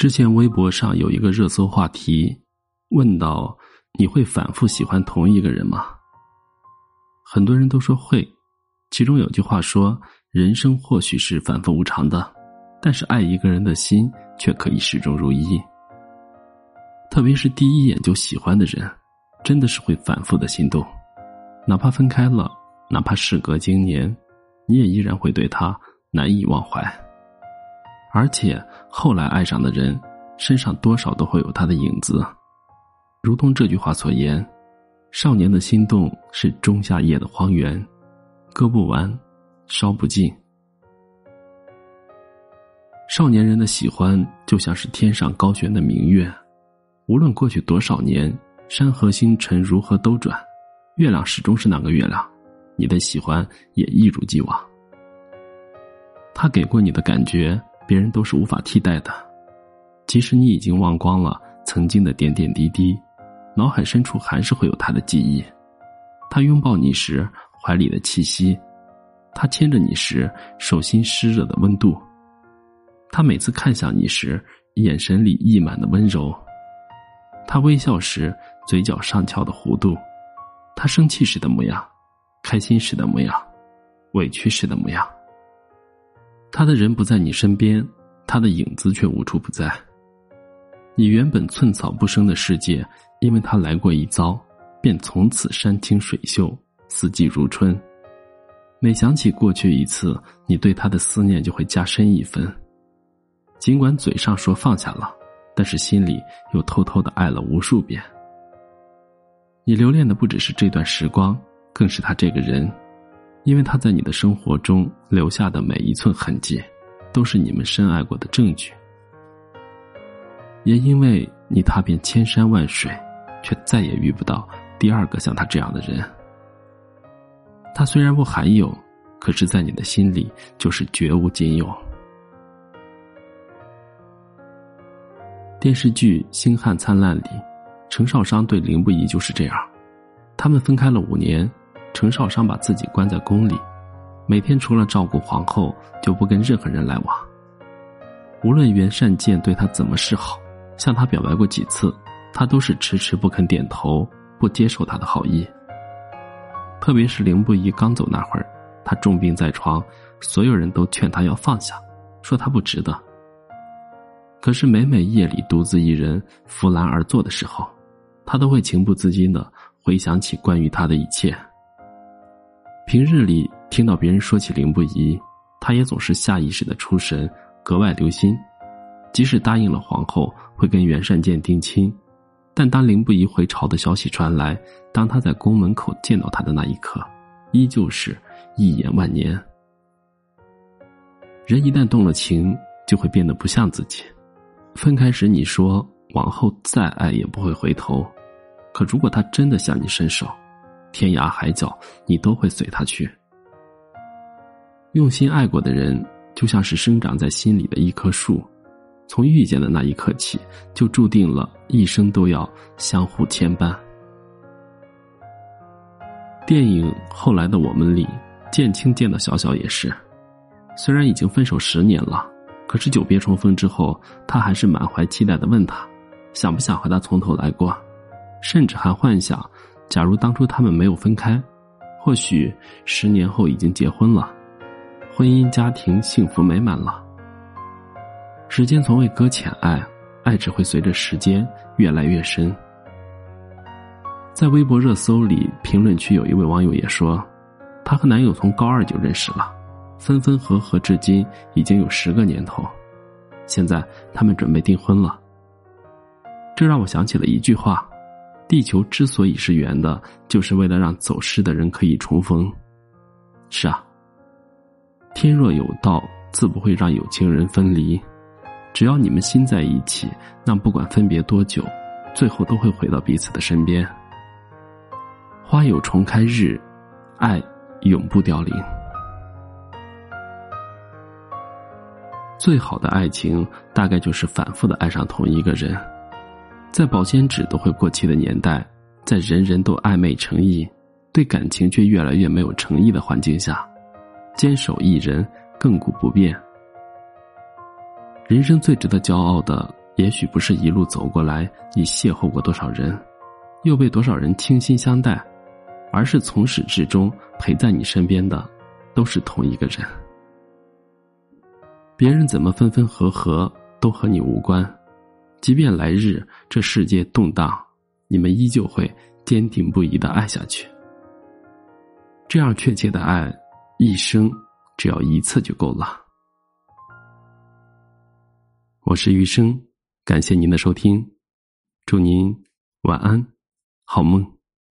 之前微博上有一个热搜话题，问到你会反复喜欢同一个人吗？很多人都说会，其中有句话说，人生或许是反复无常的，但是爱一个人的心却可以始终如一。特别是第一眼就喜欢的人，真的是会反复的心动，哪怕分开了，哪怕事隔经年，你也依然会对他难以忘怀。而且后来爱上的人身上多少都会有他的影子，如同这句话所言，少年的心动是仲夏夜的荒原，割不完，烧不尽。少年人的喜欢就像是天上高悬的明月，无论过去多少年，山河星辰如何兜转，月亮始终是那个月亮，你的喜欢也一如既往。他给过你的感觉，别人都是无法替代的。即使你已经忘光了曾经的点点滴滴，脑海深处还是会有他的记忆。他拥抱你时怀里的气息，他牵着你时手心湿热的温度，他每次看向你时眼神里溢满的温柔，他微笑时嘴角上翘的弧度，他生气时的模样，开心时的模样，委屈时的模样。他的人不在你身边，他的影子却无处不在。你原本寸草不生的世界，因为他来过一遭，便从此山清水秀，四季如春。每想起过去一次，你对他的思念就会加深一分。尽管嘴上说放下了，但是心里又偷偷地爱了无数遍。你留恋的不只是这段时光，更是他这个人，因为他在你的生活中留下的每一寸痕迹，都是你们深爱过的证据。也因为你踏遍千山万水，却再也遇不到第二个像他这样的人。他虽然不罕有，可是在你的心里就是绝无仅有。电视剧《星汉灿烂》里，程少商对凌不疑就是这样。他们分开了5年，程少商把自己关在宫里，每天除了照顾皇后就不跟任何人来往。无论袁善见对他怎么示好，向他表白过几次，他都是迟迟不肯点头，不接受他的好意。特别是凌不疑刚走那会儿，他重病在床，所有人都劝他要放下，说他不值得。可是每每夜里独自一人扶栏而坐的时候，他都会情不自禁地回想起关于他的一切。平日里听到别人说起凌不疑，他也总是下意识地出神，格外留心。即使答应了皇后会跟袁善见定亲，但当凌不疑回朝的消息传来，当他在宫门口见到他的那一刻，依旧是一眼万年。人一旦动了情，就会变得不像自己。分开时你说往后再爱也不会回头，可如果他真的向你伸手，天涯海角你都会随他去。用心爱过的人，就像是生长在心里的一棵树，从遇见的那一刻起，就注定了一生都要相互牵绊。电影《后来的我们》里，建清见到小小也是，虽然已经分手10年了，可是久别重逢之后，他还是满怀期待地问他，想不想和他从头来过，甚至还幻想，假如当初他们没有分开，或许10年后已经结婚了，婚姻家庭幸福美满了。时间从未搁浅爱，爱只会随着时间越来越深。在微博热搜里，评论区有一位网友也说，她和男友从高2就认识了，分分合合至今已经有10个年头，现在他们准备订婚了。这让我想起了一句话，地球之所以是圆的，就是为了让走失的人可以重逢。是啊，天若有道，自不会让有情人分离。只要你们心在一起，那不管分别多久，最后都会回到彼此的身边。花有重开日，爱永不凋零。最好的爱情大概就是反复的爱上同一个人。在保鲜纸都会过期的年代，在人人都暧昧成意，对感情却越来越没有诚意的环境下，坚守一人亘古不变。人生最值得骄傲的也许不是一路走过来你邂逅过多少人，又被多少人倾心相待，而是从始至终陪在你身边的都是同一个人。别人怎么分分合合都和你无关，即便来日这世界动荡，你们依旧会坚定不移地爱下去。这样确切的爱，一生只要一次就够了。我是余生，感谢您的收听，祝您晚安，好梦。